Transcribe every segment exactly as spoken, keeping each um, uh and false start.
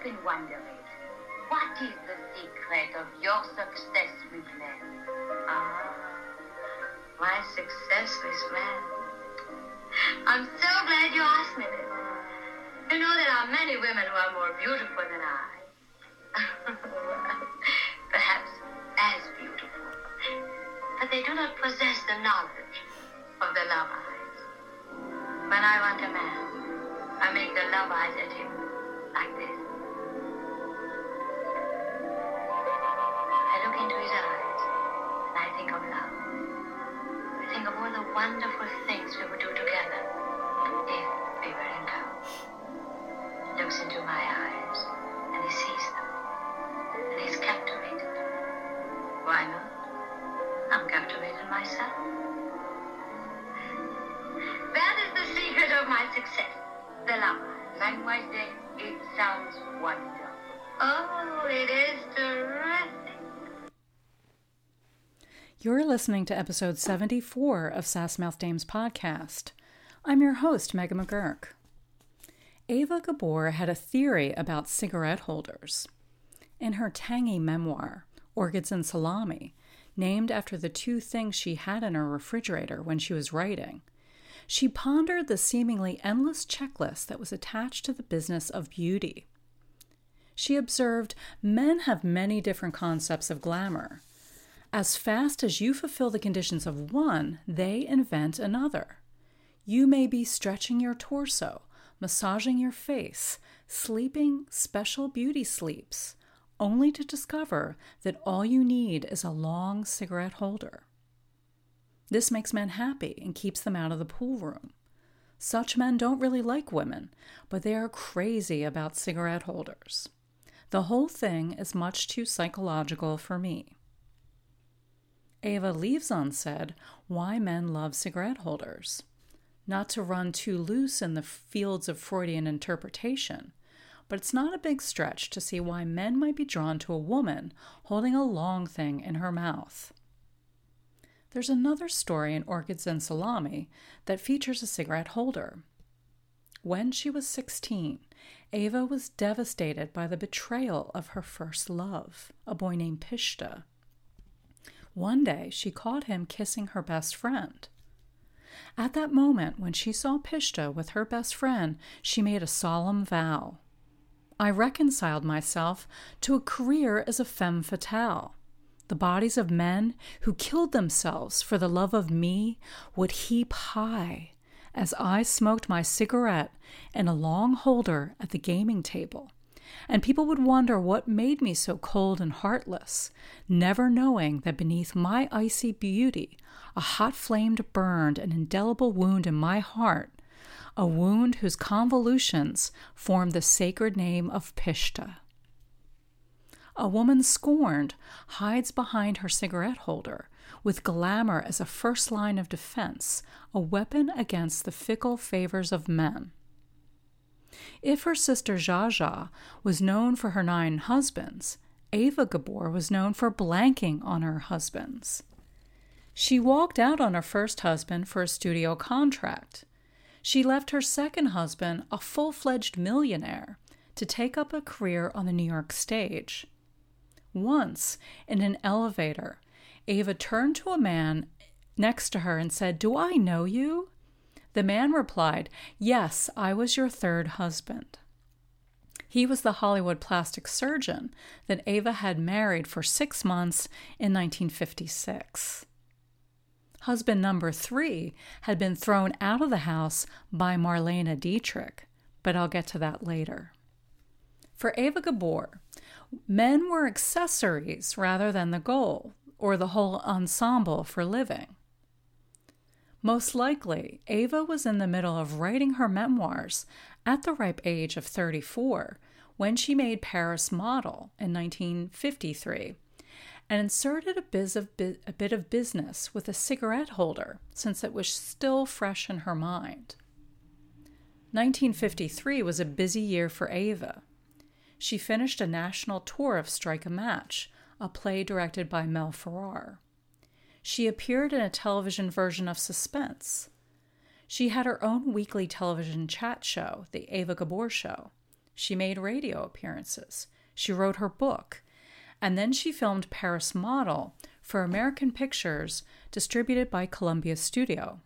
yourself in wonderment. What is the secret of your success with men? Ah, my success with men. I'm so glad you asked me this. You know, there are many women who are more beautiful than I. Perhaps as beautiful. But they do not possess the knowledge of the love eyes. When I want a man, I make the love eyes at him like this. I look into his eyes and I think of love. I think of all the wonderful things we would do together if we were in love. He looks into my eyes and he sees them. And he's captivated. Why not? I'm captivated myself. That is the secret of my success. The love. Likewise, it sounds wonderful. Oh, it is terrific. You're listening to episode seventy-four of Sass Mouth Dames Podcast. I'm your host, Megan McGurk. Eva Gabor had a theory about cigarette holders. In her tangy memoir, Orchids and Salami, named after the two things she had in her refrigerator when she was writing, she pondered the seemingly endless checklist that was attached to the business of beauty. She observed, men have many different concepts of glamour. As fast as you fulfill the conditions of one, they invent another. You may be stretching your torso, massaging your face, sleeping special beauty sleeps, only to discover that all you need is a long cigarette holder. This makes men happy and keeps them out of the pool room. Such men don't really like women, but they are crazy about cigarette holders. The whole thing is much too psychological for me. Eva leaves unsaid why men love cigarette holders. Not to run too loose in the fields of Freudian interpretation, but it's not a big stretch to see why men might be drawn to a woman holding a long thing in her mouth. There's another story in Orchids and Salami that features a cigarette holder. When she was sixteen, Eva was devastated by the betrayal of her first love, a boy named Pishta. One day, she caught him kissing her best friend. At that moment, when she saw Pishta with her best friend, she made a solemn vow. I reconciled myself to a career as a femme fatale. The bodies of men who killed themselves for the love of me would heap high as I smoked my cigarette in a long holder at the gaming table, and people would wonder what made me so cold and heartless, never knowing that beneath my icy beauty, a hot flame burned an indelible wound in my heart, a wound whose convolutions formed the sacred name of Pishta. A woman scorned hides behind her cigarette holder, with glamour as a first line of defense, a weapon against the fickle favors of men. If her sister Zsa Zsa was known for her nine husbands, Eva Gabor was known for blanking on her husbands. She walked out on her first husband for a studio contract. She left her second husband, a full-fledged millionaire, to take up a career on the New York stage. Once, in an elevator, Eva turned to a man next to her and said, "Do I know you?" The man replied, "Yes, I was your third husband." He was the Hollywood plastic surgeon that Eva had married for six months in nineteen fifty-six. Husband number three had been thrown out of the house by Marlene Dietrich, but I'll get to that later. For Eva Gabor, men were accessories rather than the goal, or the whole ensemble for living. Most likely, Eva was in the middle of writing her memoirs at the ripe age of thirty-four, when she made Paris Model in nineteen fifty-three, and inserted a, biz of bu- a bit of business with a cigarette holder, since it was still fresh in her mind. nineteen fifty-three was a busy year for Eva. She finished a national tour of Strike a Match, a play directed by Mel Ferrar. She appeared in a television version of Suspense. She had her own weekly television chat show, The Eva Gabor Show, She made radio appearances. She wrote her book. And then she filmed Paris Model for American Pictures, distributed by Columbia Studio.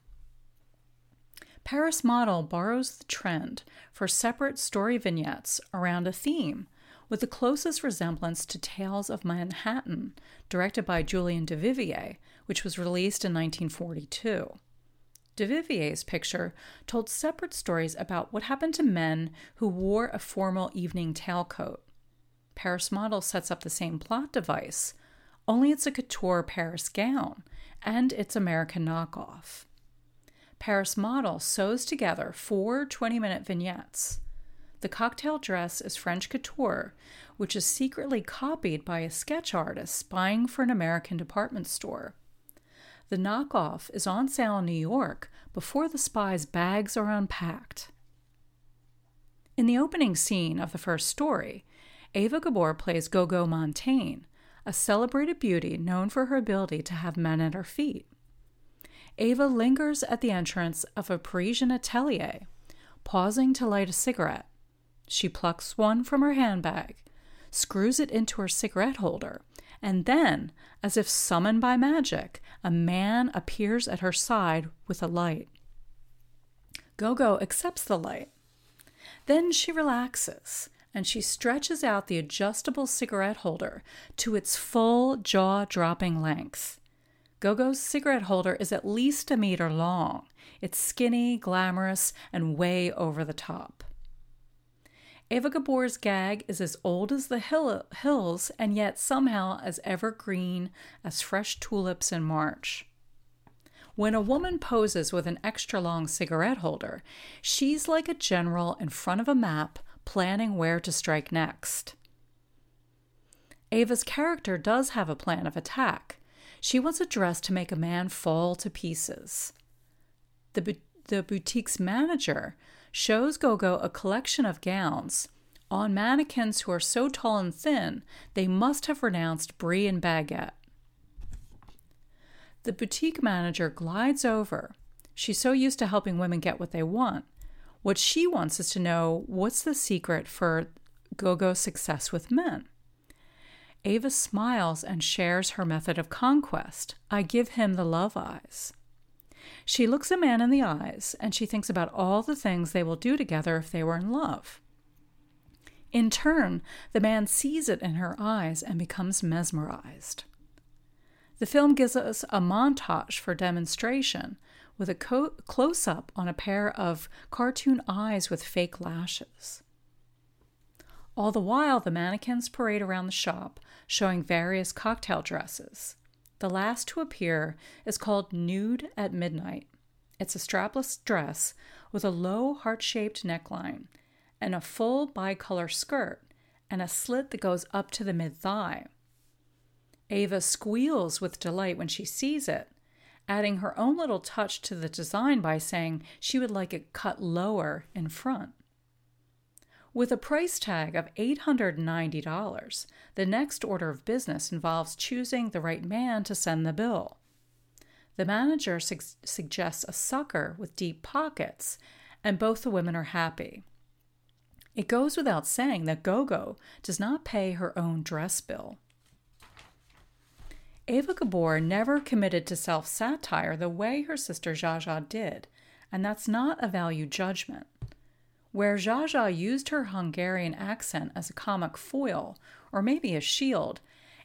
Paris Model borrows the trend for separate story vignettes around a theme, with the closest resemblance to Tales of Manhattan, directed by Julien Duvivier, which was released in nineteen forty-two. Duvivier's picture told separate stories about what happened to men who wore a formal evening tailcoat. Paris Model sets up the same plot device, only it's a couture Paris gown, and it's American knockoff. Paris Model sews together four twenty-minute vignettes. The cocktail dress is French couture, which is secretly copied by a sketch artist spying for an American department store. The knockoff is on sale in New York before the spies' bags are unpacked. In the opening scene of the first story, Eva Gabor plays Gogo Montaigne, a celebrated beauty known for her ability to have men at her feet. Eva lingers at the entrance of a Parisian atelier, pausing to light a cigarette. She plucks one from her handbag, screws it into her cigarette holder, and then, as if summoned by magic, a man appears at her side with a light. Gogo accepts the light. Then she relaxes, and she stretches out the adjustable cigarette holder to its full jaw-dropping length. Gogo's cigarette holder is at least a meter long. It's skinny, glamorous, and way over the top. Eva Gabor's gag is as old as the hill- hills and yet somehow as evergreen as fresh tulips in March. When a woman poses with an extra-long cigarette holder, she's like a general in front of a map planning where to strike next. Eva's character does have a plan of attack. She wants a dress to make a man fall to pieces. The, bu- the boutique's manager shows Gogo a collection of gowns on mannequins who are so tall and thin they must have renounced brie and baguette. The boutique manager glides over. She's so used to helping women get what they want. What she wants is to know what's the secret for Gogo's success with men. Eva smiles and shares her method of conquest. I give him the love eyes. She looks a man in the eyes, and she thinks about all the things they will do together if they were in love. In turn, the man sees it in her eyes and becomes mesmerized. The film gives us a montage for demonstration, with a co- close-up on a pair of cartoon eyes with fake lashes. All the while, the mannequins parade around the shop, showing various cocktail dresses. The last to appear is called Nude at Midnight. It's a strapless dress with a low heart-shaped neckline and a full bicolor skirt and a slit that goes up to the mid-thigh. Eva squeals with delight when she sees it, adding her own little touch to the design by saying she would like it cut lower in front. With a price tag of eight hundred ninety dollars, the next order of business involves choosing the right man to send the bill. The manager su- suggests a sucker with deep pockets, and both the women are happy. It goes without saying that Gogo does not pay her own dress bill. Eva Gabor never committed to self-satire the way her sister Zsa Zsa did, and that's not a value judgment. Where Zsa Zsa used her Hungarian accent as a comic foil, or maybe a shield,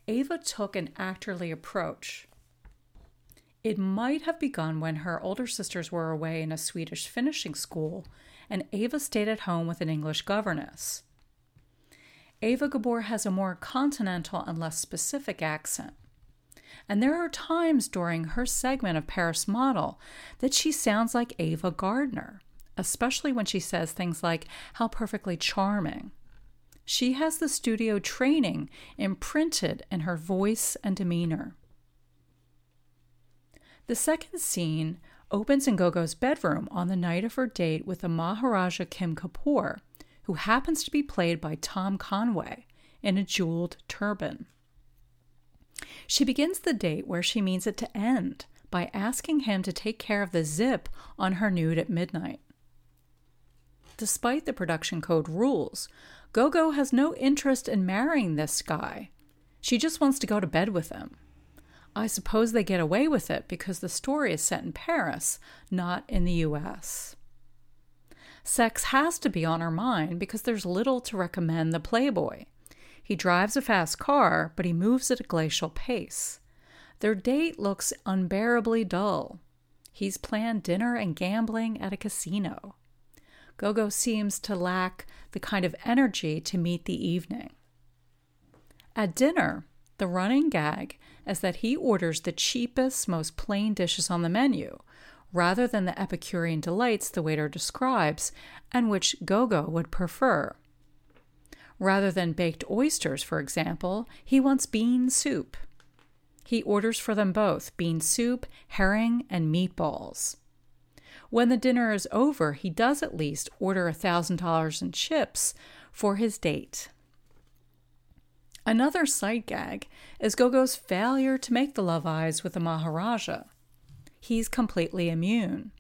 Eva took an actorly approach. It might have begun when her older sisters were away in a Swedish finishing school, and Eva stayed at home with an English governess. Eva Gabor has a more continental and less specific accent. And there are times during her segment of Paris Model that she sounds like Ava Gardner, especially when she says things like, how perfectly charming. She has the studio training imprinted in her voice and demeanor. The second scene opens in Gogo's bedroom on the night of her date with the Maharaja Kim Kapoor, who happens to be played by Tom Conway in a jeweled turban. She begins the date where she means it to end by asking him to take care of the zip on her nude at midnight. despite the production code rules. Gogo has no interest in marrying this guy. She just wants to go to bed with him. I suppose they get away with it because the story is set in Paris, not in the U S. Sex has to be on her mind because there's little to recommend the playboy. He drives a fast car, but he moves at a glacial pace. Their date looks unbearably dull. He's planned dinner and gambling at a casino. Gogo seems to lack the kind of energy to meet the evening. At dinner, the running gag is that he orders the cheapest, most plain dishes on the menu, rather than the Epicurean delights the waiter describes and which Gogo would prefer. Rather than baked oysters, for example, he wants bean soup. He orders for them both, bean soup, herring, and meatballs. When the dinner is over, he does at least order one thousand dollars in chips for his date. Another side gag is Gogo's failure to make the love eyes with the Maharaja. He's completely immune.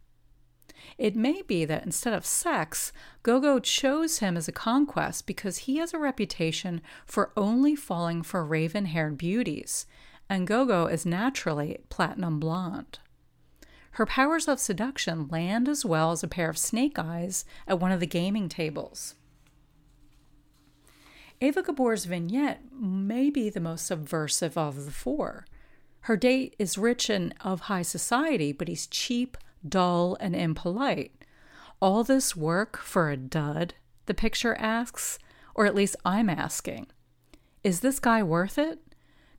It may be that instead of sex, Gogo chose him as a conquest because he has a reputation for only falling for raven-haired beauties, and Gogo is naturally platinum blonde. Her powers of seduction land as well as a pair of snake eyes at one of the gaming tables. Eva Gabor's vignette may be the most subversive of the four. Her date is rich and of high society, but he's cheap, dull, and impolite. All this work for a dud, the picture asks, or at least I'm asking. Is this guy worth it?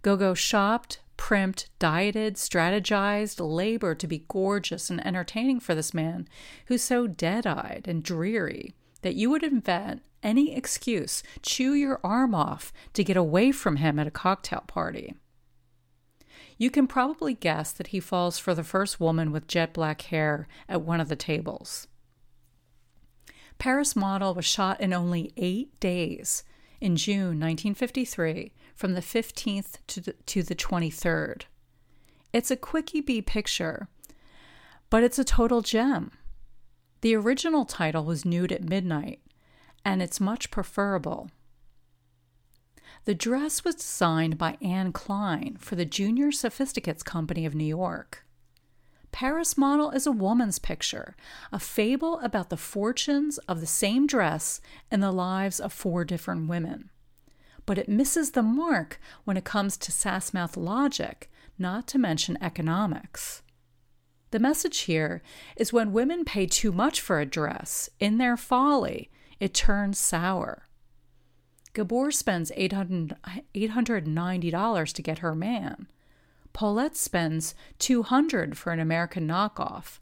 Gogo shopped, primped, dieted, strategized, labored to be gorgeous and entertaining for this man who's so dead-eyed and dreary that you would invent any excuse, chew your arm off to get away from him at a cocktail party. You can probably guess that he falls for the first woman with jet black hair at one of the tables. Paris Model was shot in only eight days in June nineteen fifty-three, from the fifteenth to the, to the twenty-third. It's a quickie bee picture, but it's a total gem. The original title was Nude at Midnight, and it's much preferable. The dress was designed by Anne Klein for the Junior Sophisticates Company of New York. Paris Model is a woman's picture, a fable about the fortunes of the same dress and the lives of four different women. But it misses the mark when it comes to Sass Mouth logic, not to mention economics. The message here is when women pay too much for a dress, in their folly, it turns sour. Gabor spends eight hundred ninety dollars to get her man. Paulette spends two hundred dollars for an American knockoff.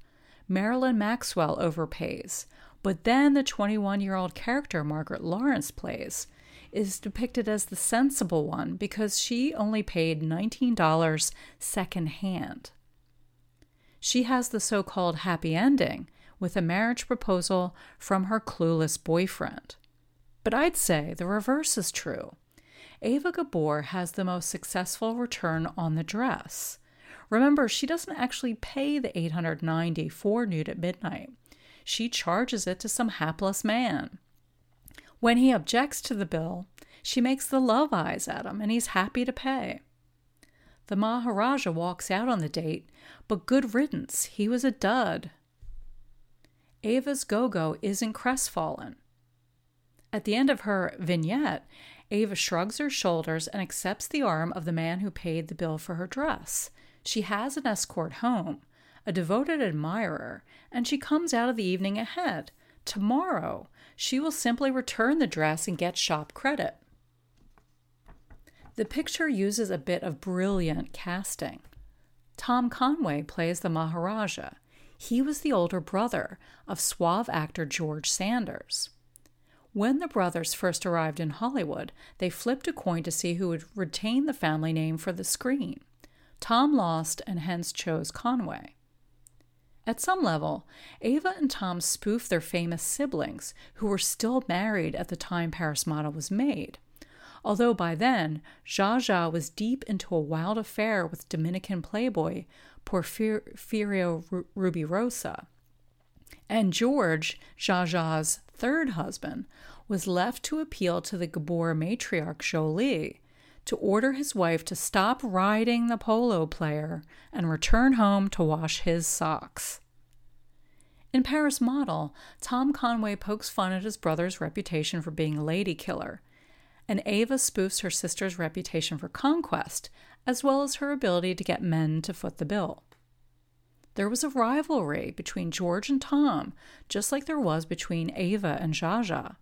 Marilyn Maxwell overpays. But then the twenty-one-year-old character Margaret Lawrence plays is depicted as the sensible one because she only paid nineteen dollars secondhand. She has the so-called happy ending with a marriage proposal from her clueless boyfriend. But I'd say the reverse is true. Eva Gabor has the most successful return on the dress. Remember, she doesn't actually pay the eight hundred ninety dollars for Nude at Midnight. She charges it to some hapless man. When he objects to the bill, she makes the love eyes at him, and he's happy to pay. The Maharaja walks out on the date, but good riddance, he was a dud. Eva's Gogo isn't crestfallen. At the end of her vignette, Eva shrugs her shoulders and accepts the arm of the man who paid the bill for her dress. She has an escort home, a devoted admirer, and she comes out of the evening ahead. Tomorrow, she will simply return the dress and get shop credit. The picture uses a bit of brilliant casting. Tom Conway plays the Maharaja. He was the older brother of suave actor George Sanders. When the brothers first arrived in Hollywood, they flipped a coin to see who would retain the family name for the screen. Tom lost and hence chose Conway. At some level, Eva and Tom spoofed their famous siblings, who were still married at the time Paris Model was made. Although by then, Zsa Zsa was deep into a wild affair with Dominican playboy Porfirio Rubirosa. And George, Zsa Zsa's third husband, was left to appeal to the Gabor matriarch Jolie to order his wife to stop riding the polo player and return home to wash his socks. In Paris Model, Tom Conway pokes fun at his brother's reputation for being a lady killer, and Eva spoofs her sister's reputation for conquest, as well as her ability to get men to foot the bill. There was a rivalry between George and Tom, just like there was between Eva and Zsa Zsa.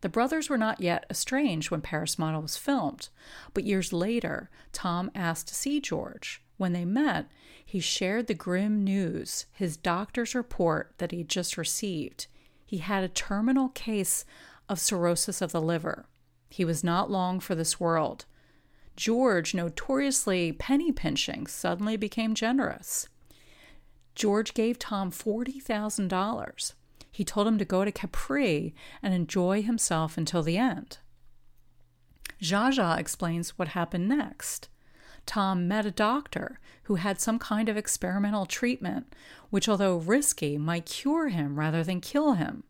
The brothers were not yet estranged when Paris Model was filmed, but years later, Tom asked to see George. When they met, he shared the grim news, his doctor's report that he had just received. He had a terminal case of cirrhosis of the liver. He was not long for this world. George, notoriously penny-pinching, suddenly became generous. George gave Tom forty thousand dollars. He told him to go to Capri and enjoy himself until the end. Zsa Zsa explains what happened next. Tom met a doctor who had some kind of experimental treatment, which, although risky, might cure him rather than kill him.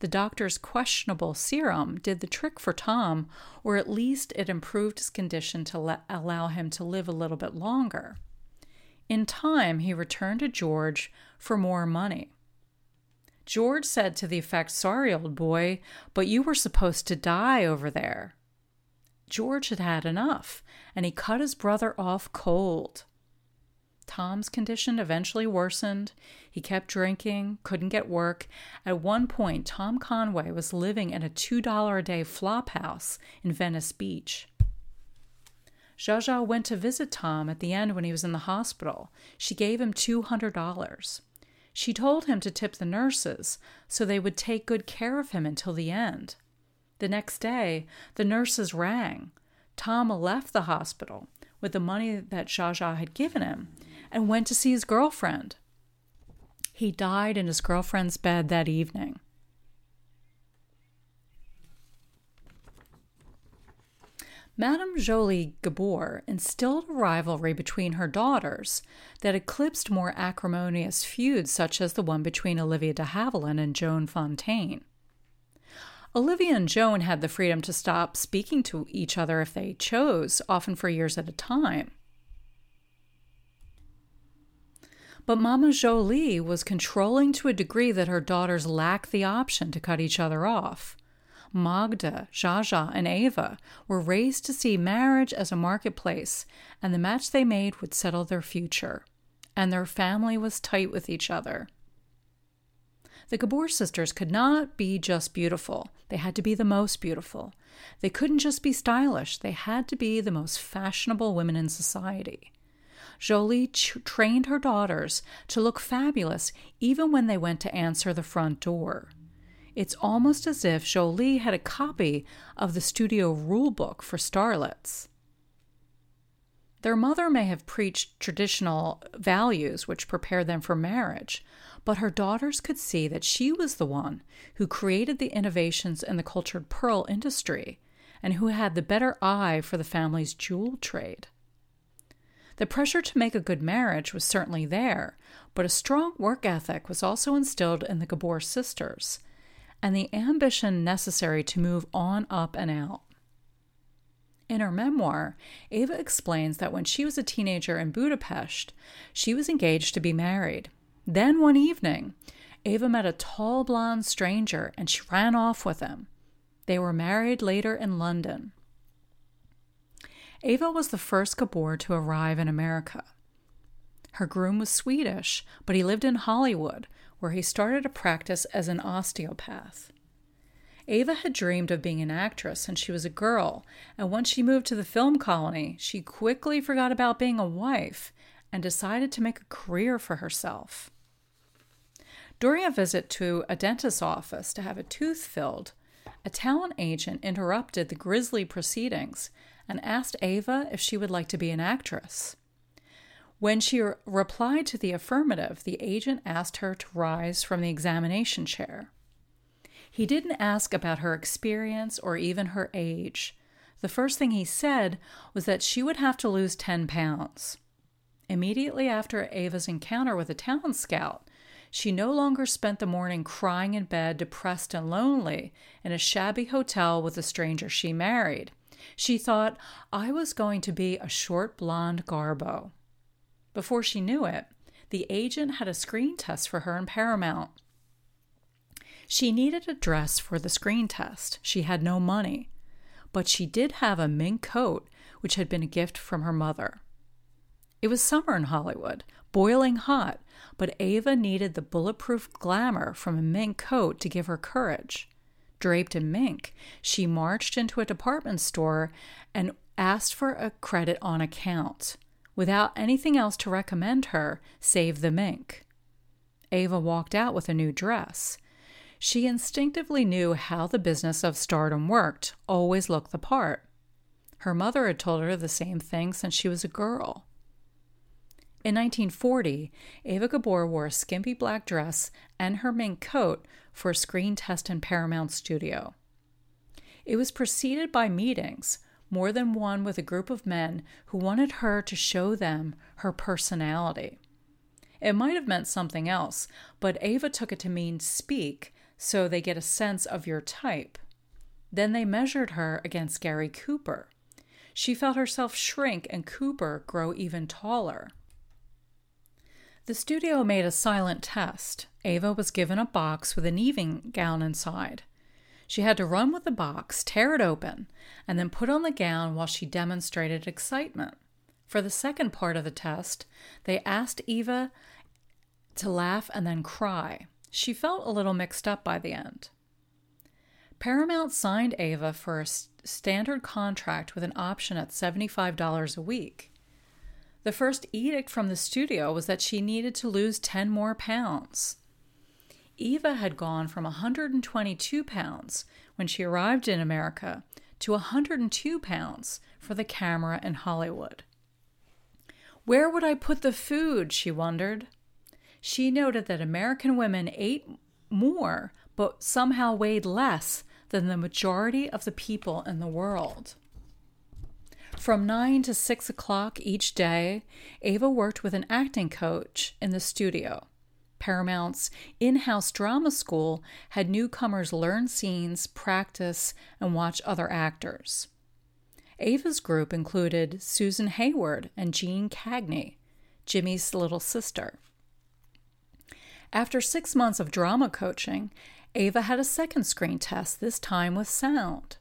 The doctor's questionable serum did the trick for Tom, or at least it improved his condition to let, allow him to live a little bit longer. In time, he returned to George for more money. George said to the effect, "Sorry, old boy, but you were supposed to die over there." George had had enough, and he cut his brother off cold. Tom's condition eventually worsened. He kept drinking, couldn't get work. At one point, Tom Conway was living in a two dollars a day flop house in Venice Beach. Zsa Zsa went to visit Tom at the end when he was in the hospital. She gave him two hundred dollars. She told him to tip the nurses so they would take good care of him until the end. The next day, the nurses rang. Tom left the hospital with the money that Zsa Zsa had given him and went to see his girlfriend. He died in his girlfriend's bed that evening. Madame Jolie Gabor instilled a rivalry between her daughters that eclipsed more acrimonious feuds such as the one between Olivia de Havilland and Joan Fontaine. Olivia and Joan had the freedom to stop speaking to each other if they chose, often for years at a time. But Mama Jolie was controlling to a degree that her daughters lacked the option to cut each other off. Magda, Zsa Zsa, and Eva were raised to see marriage as a marketplace, and the match they made would settle their future. And their family was tight with each other. The Gabor sisters could not be just beautiful. They had to be the most beautiful. They couldn't just be stylish. They had to be the most fashionable women in society. Jolie ch- trained her daughters to look fabulous even when they went to answer the front door. It's almost as if Jolie had a copy of the studio rulebook for starlets. Their mother may have preached traditional values which prepared them for marriage, but her daughters could see that she was the one who created the innovations in the cultured pearl industry and who had the better eye for the family's jewel trade. The pressure to make a good marriage was certainly there, but a strong work ethic was also instilled in the Gabor sisters, and the ambition necessary to move on up and out. In her memoir, Eva explains that when she was a teenager in Budapest, she was engaged to be married. Then one evening, Eva met a tall blonde stranger and she ran off with him. They were married later in London. Eva was the first Gabor to arrive in America. Her groom was Swedish, but he lived in Hollywood, where he started a practice as an osteopath. Eva had dreamed of being an actress since she was a girl, and once she moved to the film colony, she quickly forgot about being a wife and decided to make a career for herself. During a visit to a dentist's office to have a tooth filled, a talent agent interrupted the grisly proceedings and asked Eva if she would like to be an actress. When she re- replied to the affirmative, the agent asked her to rise from the examination chair. He didn't ask about her experience or even her age. The first thing he said was that she would have to lose ten pounds. Immediately after Eva's encounter with a talent scout, She no longer spent the morning crying in bed, depressed and lonely, in a shabby hotel with a stranger she married. She thought, I was going to be a short blonde Garbo. Before she knew it, the agent had a screen test for her in Paramount. She needed a dress for the screen test. She had no money, but she did have a mink coat, which had been a gift from her mother. It was summer in Hollywood, boiling hot, but Eva needed the bulletproof glamour from a mink coat to give her courage. Draped in mink, she marched into a department store and asked for a credit on account, without anything else to recommend her save the mink. Eva walked out with a new dress. She instinctively knew how the business of stardom worked, always looked the part. Her mother had told her the same thing since she was a girl. In nineteen forty, Eva Gabor wore a skimpy black dress and her mink coat for a screen test in Paramount Studio. It was preceded by meetings, more than one with a group of men who wanted her to show them her personality. It might have meant something else, but Eva took it to mean speak, so they get a sense of your type. Then they measured her against Gary Cooper. She felt herself shrink and Cooper grow even taller. The studio made a silent test. Eva was given a box with an evening gown inside. She had to run with the box, tear it open, and then put on the gown while she demonstrated excitement. For the second part of the test, they asked Eva to laugh and then cry. She felt a little mixed up by the end. Paramount signed Eva for a standard contract with an option at seventy-five dollars a week. The first edict from the studio was that she needed to lose ten more pounds. Eva had gone from one hundred twenty-two pounds when she arrived in America to one hundred two pounds for the camera in Hollywood. Where would I put the food, she wondered. She noted that American women ate more but somehow weighed less than the majority of the people in the world. From nine to six o'clock each day, Eva worked with an acting coach in the studio. Paramount's in-house drama school had newcomers learn scenes, practice, and watch other actors. Eva's group included Susan Hayward and Jean Cagney, Jimmy's little sister. After six months of drama coaching, Eva had a second screen test, this time with sound.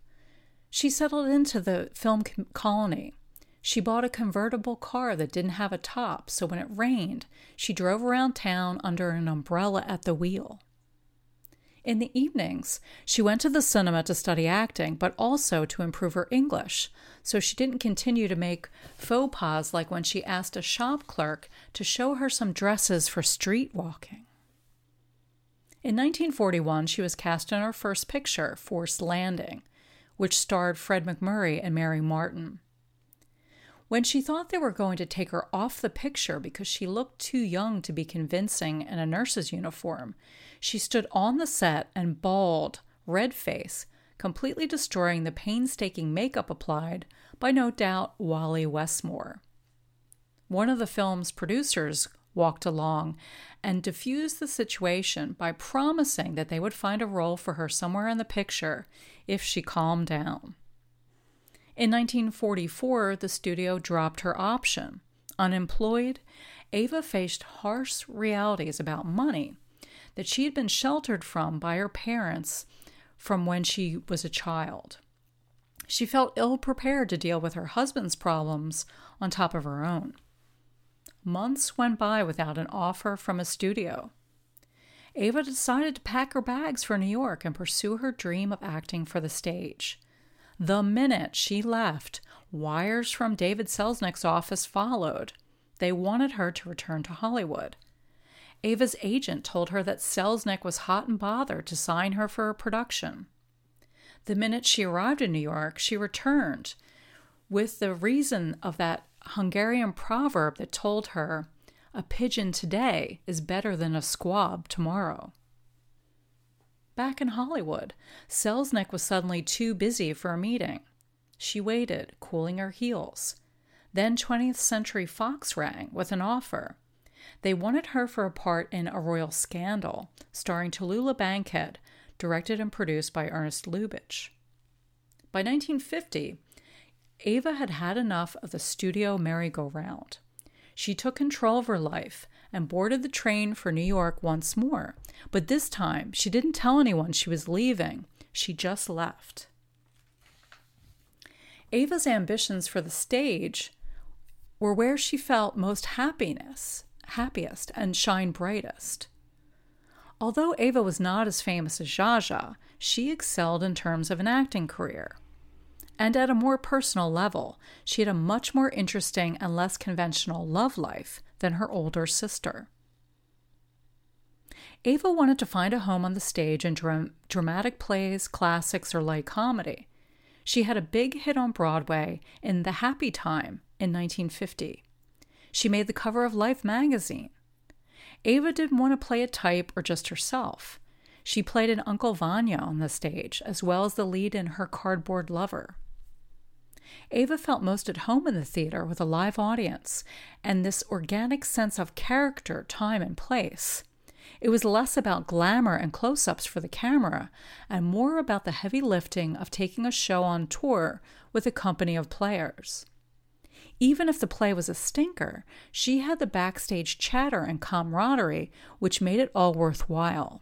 She settled into the film colony. She bought a convertible car that didn't have a top, so when it rained, she drove around town under an umbrella at the wheel. In the evenings, she went to the cinema to study acting, but also to improve her English, so she didn't continue to make faux pas like when she asked a shop clerk to show her some dresses for street walking. In nineteen forty-one, she was cast in her first picture, Forced Landing, which starred Fred McMurray and Mary Martin. When she thought they were going to take her off the picture because she looked too young to be convincing in a nurse's uniform, she stood on the set and bawled, red face, completely destroying the painstaking makeup applied by, no doubt, Wally Westmore. One of the film's producers walked along and diffused the situation by promising that they would find a role for her somewhere in the picture if she calmed down. In nineteen forty-four, the studio dropped her option. Unemployed, Eva faced harsh realities about money that she had been sheltered from by her parents from when she was a child. She felt ill-prepared to deal with her husband's problems on top of her own. Months went by without an offer from a studio. Eva decided to pack her bags for New York and pursue her dream of acting for the stage. The minute she left, wires from David Selznick's office followed. They wanted her to return to Hollywood. Eva's agent told her that Selznick was hot and bothered to sign her for a production. The minute she arrived in New York, she returned with the reason of that Hungarian proverb that told her, a pigeon today is better than a squab tomorrow. Back in Hollywood, Selznick was suddenly too busy for a meeting. She waited, cooling her heels. Then twentieth Century Fox rang with an offer. They wanted her for a part in A Royal Scandal, starring Tallulah Bankhead, directed and produced by Ernest Lubitsch. By nineteen fifty, Eva had had enough of the studio merry-go-round. She took control of her life and boarded the train for New York once more, but this time she didn't tell anyone she was leaving. She just left. Eva's ambitions for the stage were where she felt most happiness, happiest, and shine brightest. Although Eva was not as famous as Zsa Zsa, she excelled in terms of an acting career. And at a more personal level, she had a much more interesting and less conventional love life than her older sister. Eva wanted to find a home on the stage in dram- dramatic plays, classics, or light comedy. She had a big hit on Broadway in The Happy Time in nineteen fifty. She made the cover of Life magazine. Eva didn't want to play a type or just herself. She played an Uncle Vanya on the stage, as well as the lead in Her Cardboard Lover. Eva felt most at home in the theater with a live audience, and this organic sense of character, time, and place. It was less about glamour and close-ups for the camera, and more about the heavy lifting of taking a show on tour with a company of players. Even if the play was a stinker, she had the backstage chatter and camaraderie, which made it all worthwhile.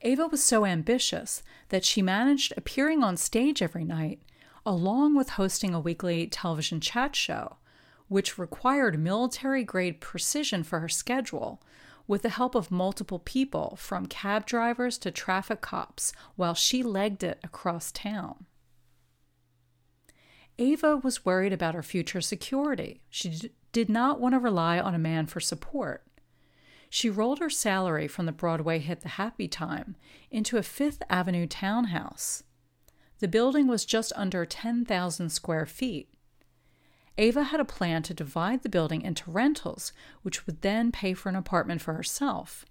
Eva was so ambitious that she managed appearing on stage every night, along with hosting a weekly television chat show, which required military-grade precision for her schedule, with the help of multiple people, from cab drivers to traffic cops, while she legged it across town. Eva was worried about her future security. She d- did not want to rely on a man for support. She rolled her salary from the Broadway hit The Happy Time into a Fifth Avenue townhouse. The building was just under ten thousand square feet. Eva had a plan to divide the building into rentals, which would then pay for an apartment for herself.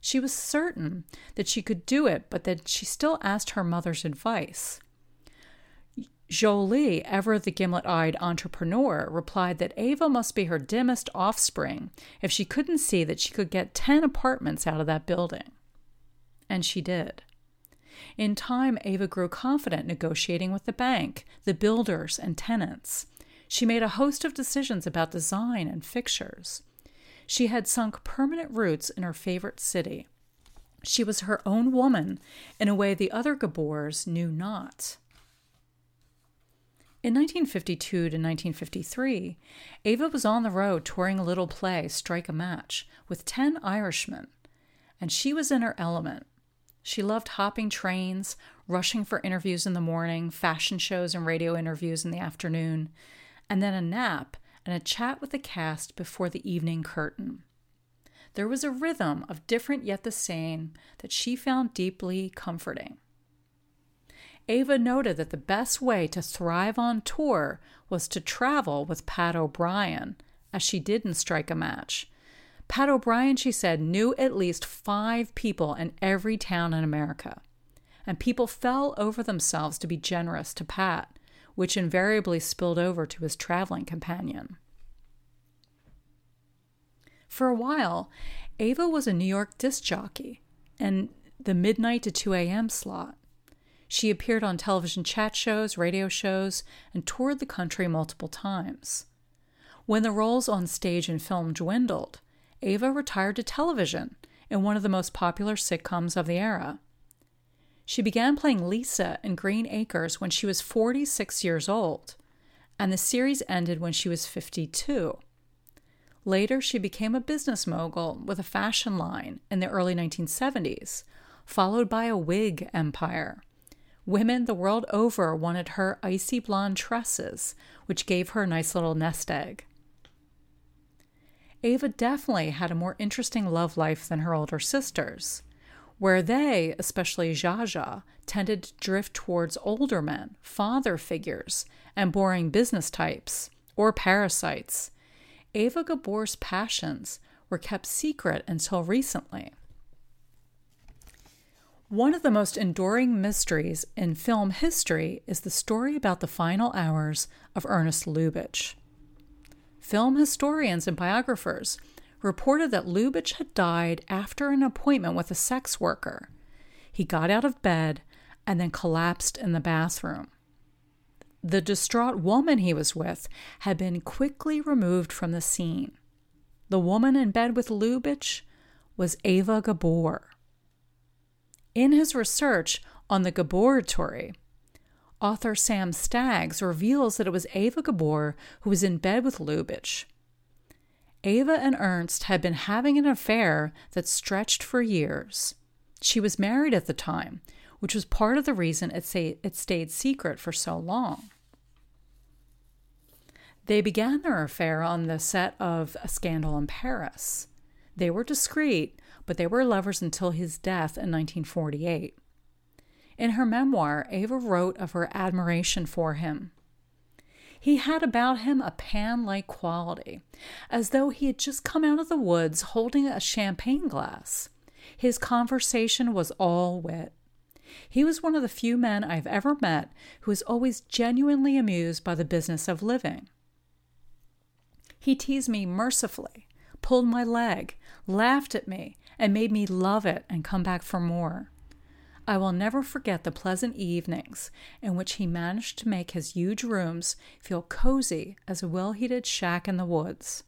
She was certain that she could do it, but that she still asked her mother's advice. Jolie, ever the gimlet-eyed entrepreneur, replied that Eva must be her dimmest offspring if she couldn't see that she could get ten apartments out of that building. And she did. In time, Eva grew confident negotiating with the bank, the builders, and tenants. She made a host of decisions about design and fixtures. She had sunk permanent roots in her favorite city. She was her own woman in a way the other Gabors knew not. In nineteen fifty-two to nineteen fifty-three, Eva was on the road touring a little play, Strike a Match, with ten Irishmen, and she was in her element. She loved hopping trains, rushing for interviews in the morning, fashion shows and radio interviews in the afternoon, and then a nap and a chat with the cast before the evening curtain. There was a rhythm of different yet the same that she found deeply comforting. Eva noted that the best way to thrive on tour was to travel with Pat O'Brien, as she did in Strike a Match. Pat O'Brien, she said, knew at least five people in every town in America, and people fell over themselves to be generous to Pat, which invariably spilled over to his traveling companion. For a while, Eva was a New York disc jockey in the midnight to two a.m. slot. She appeared on television chat shows, radio shows, and toured the country multiple times. When the roles on stage and film dwindled, Eva retired to television in one of the most popular sitcoms of the era. She began playing Lisa in Green Acres when she was forty-six years old, and the series ended when she was fifty-two. Later, she became a business mogul with a fashion line in the early nineteen seventies, followed by a wig empire. Women the world over wanted her icy blonde tresses, which gave her a nice little nest egg. Eva definitely had a more interesting love life than her older sisters, where they, especially Zsa Zsa, tended to drift towards older men, father figures, and boring business types, or parasites. Eva Gabor's passions were kept secret until recently. One of the most enduring mysteries in film history is the story about the final hours of Ernest Lubitsch. Film historians and biographers reported that Lubitsch had died after an appointment with a sex worker. He got out of bed and then collapsed in the bathroom. The distraught woman he was with had been quickly removed from the scene. The woman in bed with Lubitsch was Eva Gabor. In his research on the Gaboratory, author Sam Staggs reveals that it was Eva Gabor who was in bed with Lubitsch. Eva and Ernst had been having an affair that stretched for years. She was married at the time, which was part of the reason it, say, it stayed secret for so long. They began their affair on the set of A Scandal in Paris. They were discreet, but they were lovers until his death in nineteen forty-eight. In her memoir, Eva wrote of her admiration for him. He had about him a Pan-like quality, as though he had just come out of the woods holding a champagne glass. His conversation was all wit. He was one of the few men I've ever met who is always genuinely amused by the business of living. He teased me mercifully, pulled my leg, laughed at me, and made me love it and come back for more. I will never forget the pleasant evenings in which he managed to make his huge rooms feel cozy as a well-heated shack in the woods.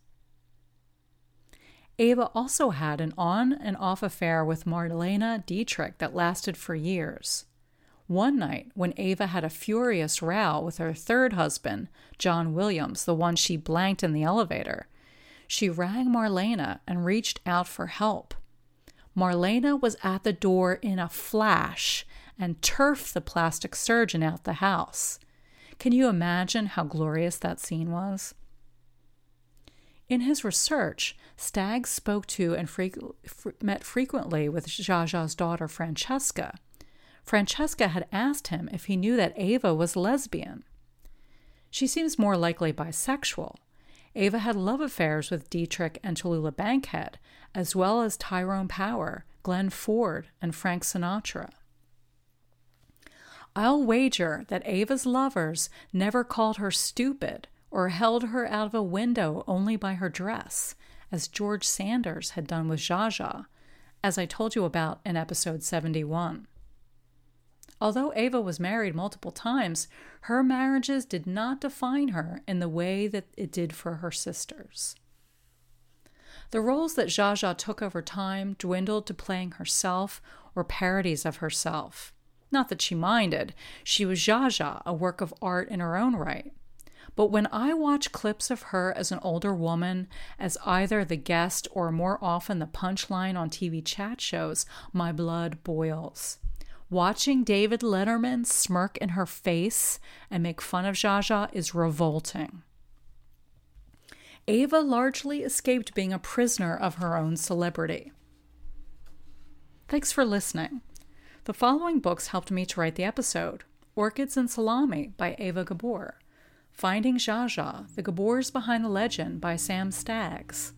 Eva also had an on and off affair with Marlene Dietrich that lasted for years. One night, when Eva had a furious row with her third husband, John Williams, the one she blanked in the elevator, she rang Marlene and reached out for help. Marlene was at the door in a flash and turfed the plastic surgeon out the house. Can you imagine how glorious that scene was? In his research, Staggs spoke to and frequ- fr- met frequently with Zsa Zsa's daughter, Francesca. Francesca had asked him if he knew that Eva was lesbian. She seems more likely bisexual. Eva had love affairs with Dietrich and Tallulah Bankhead, as well as Tyrone Power, Glenn Ford, and Frank Sinatra. I'll wager that Eva's lovers never called her stupid or held her out of a window only by her dress, as George Sanders had done with Zsa Zsa, as I told you about in episode seventy-one. Although Eva was married multiple times, her marriages did not define her in the way that it did for her sisters. The roles that Zsa Zsa took over time dwindled to playing herself or parodies of herself. Not that she minded. She was Zsa Zsa, a work of art in her own right. But when I watch clips of her as an older woman, as either the guest or more often the punchline on T V chat shows, my blood boils. Watching David Letterman smirk in her face and make fun of Zsa Zsa is revolting. Eva largely escaped being a prisoner of her own celebrity. Thanks for listening. The following books helped me to write the episode: Orchids and Salami by Eva Gabor, Finding Zsa Zsa, The Gabors Behind the Legend by Sam Staggs,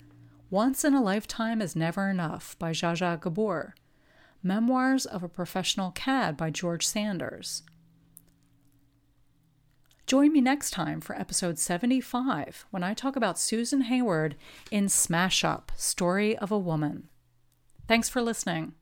Once in a Lifetime is Never Enough by Zsa Zsa Gabor, Memoirs of a Professional Cad by George Sanders. Join me next time for episode seventy-five when I talk about Susan Hayward in Smash Up, Story of a Woman. Thanks for listening.